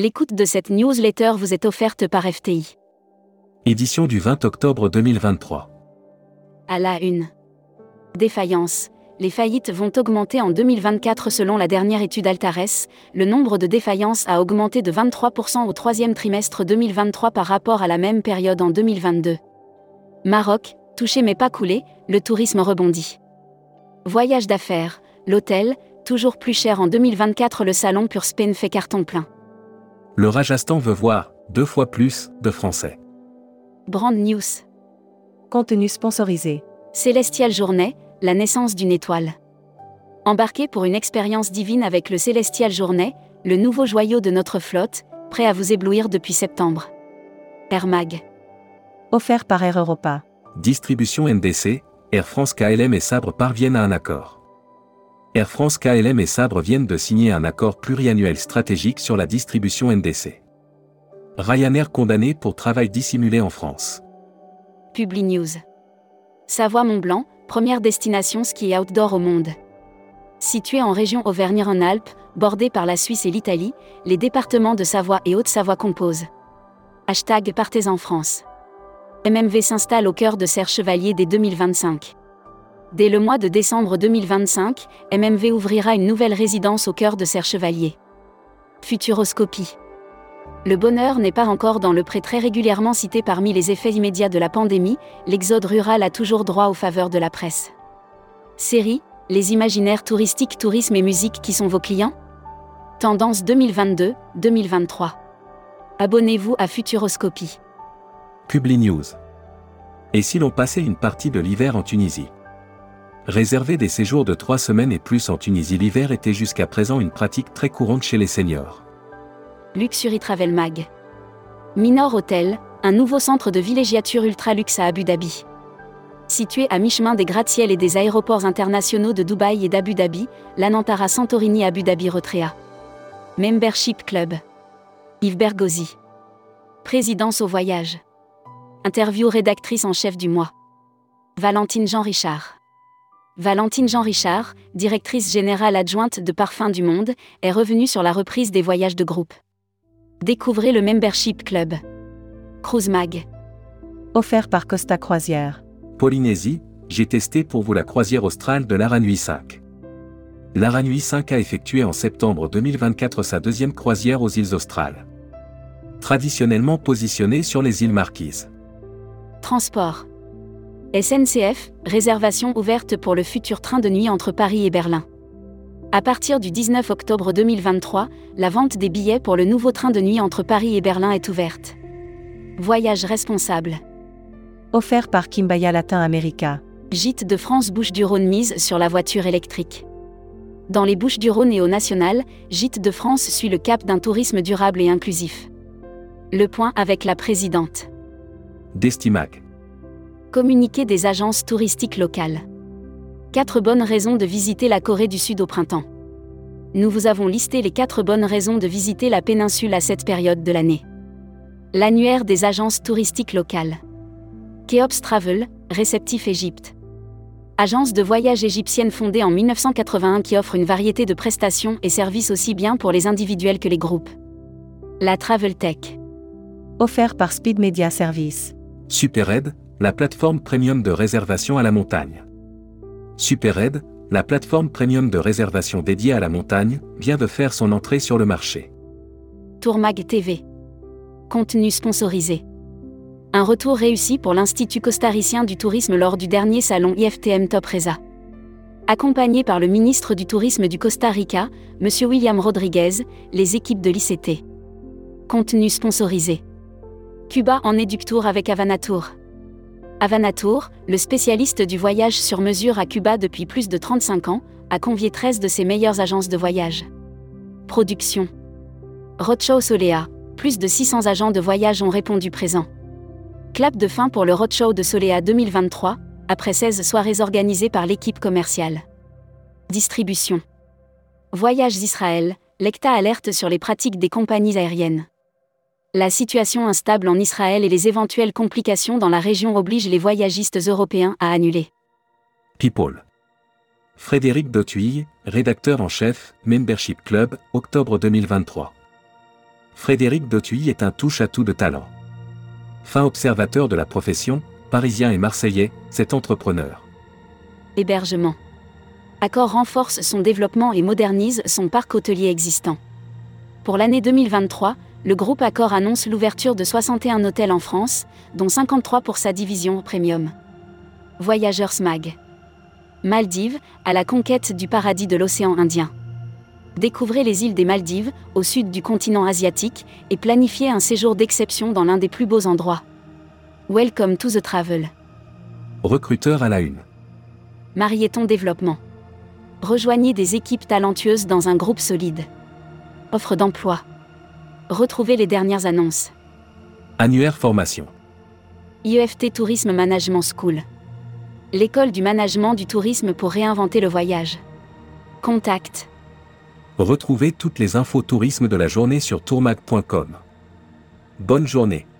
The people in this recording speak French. L'écoute de cette newsletter vous est offerte par FTI. Édition du 20 octobre 2023. À la une. Défaillance. Les faillites vont augmenter en 2024 selon la dernière étude Altares. Le nombre de défaillances a augmenté de 23% au troisième trimestre 2023 par rapport à la même période en 2022. Maroc, touché mais pas coulé, le tourisme rebondit. Voyage d'affaires, l'hôtel, toujours plus cher en 2024, le salon Pure Spain fait carton plein. Le Rajasthan veut voir 2 fois plus de Français. Brand News. Contenu sponsorisé. Celestial Journey, la naissance d'une étoile. Embarquez pour une expérience divine avec le Celestial Journey, le nouveau joyau de notre flotte, prêt à vous éblouir depuis septembre. Air Mag. Offert par Air Europa. Distribution NDC, Air France KLM et Sabre parviennent à un accord. Air France KLM et Sabre viennent de signer un accord pluriannuel stratégique sur la distribution NDC. Ryanair condamné pour travail dissimulé en France. PubliNews. Savoie-Mont-Blanc, première destination ski outdoor au monde. Située en région Auvergne-Rhône-Alpes, bordée par la Suisse et l'Italie, les départements de Savoie et Haute-Savoie composent. # Partez en France. MMV s'installe au cœur de Serre-Chevalier dès 2025. Dès le mois de décembre 2025, MMV ouvrira une nouvelle résidence au cœur de Serre-Chevalier. Futuroscopie. Le bonheur n'est pas encore dans le pré. Très régulièrement cité parmi les effets immédiats de la pandémie, l'exode rural a toujours droit aux faveurs de la presse. Série, les imaginaires touristiques, tourisme et musique qui sont vos clients ? Tendance 2022-2023. Abonnez-vous à Futuroscopie. PubliNews. Et si l'on passait une partie de l'hiver en Tunisie ? Réserver des séjours de 3 semaines et plus en Tunisie l'hiver était jusqu'à présent une pratique très courante chez les seniors. Luxury Travel Mag. Minor Hotel, un nouveau centre de villégiature ultra-luxe à Abu Dhabi. Situé à mi-chemin des gratte-ciel et des aéroports internationaux de Dubaï et d'Abu Dhabi, l'Anantara Santorini Abu Dhabi Retreat. Membership Club. Yves Berghozi. Présidence au voyage. Interview rédactrice en chef du mois. Valentine Jean-Richard, directrice générale adjointe de Parfums du Monde, est revenue sur la reprise des voyages de groupe. Découvrez le Membership Club. Cruise Mag. Offert par Costa Croisières. Polynésie, j'ai testé pour vous la croisière australe de l'Aranui 5. L'Aranui 5 a effectué en septembre 2024 sa 2e croisière aux îles australes. Traditionnellement positionnée sur les îles Marquises. Transport. SNCF, réservation ouverte pour le futur train de nuit entre Paris et Berlin. À partir du 19 octobre 2023, la vente des billets pour le nouveau train de nuit entre Paris et Berlin est ouverte. Voyage responsable. Offert par Kimbaya Latin America. Gîte de France Bouches-du-Rhône mise sur la voiture électrique. Dans les Bouches-du-Rhône et au national, Gîte de France suit le cap d'un tourisme durable et inclusif. Le point avec la présidente. Destimac. Communiqué des agences touristiques locales. 4 bonnes raisons de visiter la Corée du Sud au printemps. Nous vous avons listé les 4 bonnes raisons de visiter la péninsule à cette période de l'année. L'annuaire des agences touristiques locales. Kéops Travel, réceptif Égypte. Agence de voyage égyptienne fondée en 1981 qui offre une variété de prestations et services aussi bien pour les individuels que les groupes. La Travel Tech. Offert par Speed Media Service. SuperAid, la plateforme premium de réservation à la montagne. SuperAid, la plateforme premium de réservation dédiée à la montagne, vient de faire son entrée sur le marché. Tourmag TV. Contenu sponsorisé. Un retour réussi pour l'Institut costaricien du tourisme lors du dernier salon IFTM Top Resa. Accompagné par le ministre du Tourisme du Costa Rica, M. William Rodriguez, les équipes de l'ICT. Contenu sponsorisé. Cuba en Eductour avec Havanatour. Havanatour, le spécialiste du voyage sur mesure à Cuba depuis plus de 35 ans, a convié 13 de ses meilleures agences de voyage. Production. Roadshow Solea, plus de 600 agents de voyage ont répondu présent. Clap de fin pour le Roadshow de Solea 2023, après 16 soirées organisées par l'équipe commerciale. Distribution. Voyages Israël, l'ECTA alerte sur les pratiques des compagnies aériennes. La situation instable en Israël et les éventuelles complications dans la région obligent les voyagistes européens à annuler. People. Frédéric Dotuille, rédacteur en chef, Membership Club, octobre 2023. Frédéric Dotuille est un touche-à-tout de talent. Fin observateur de la profession, parisien et marseillais, cet entrepreneur. Hébergement. Accor renforce son développement et modernise son parc hôtelier existant. Pour l'année 2023, le groupe Accor annonce l'ouverture de 61 hôtels en France, dont 53 pour sa division Premium. Voyageurs Mag. Maldives, à la conquête du paradis de l'océan Indien. Découvrez les îles des Maldives, au sud du continent asiatique, et planifiez un séjour d'exception dans l'un des plus beaux endroits. Welcome to the travel. Recruteur à la une. Marieton Développement. Rejoignez des équipes talentueuses dans un groupe solide. Offre d'emploi. Retrouvez les dernières annonces. Annuaire formation. IEFT Tourisme Management School. L'école du management du tourisme pour réinventer le voyage. Contact. Retrouvez toutes les infos tourisme de la journée sur tourmag.com. Bonne journée.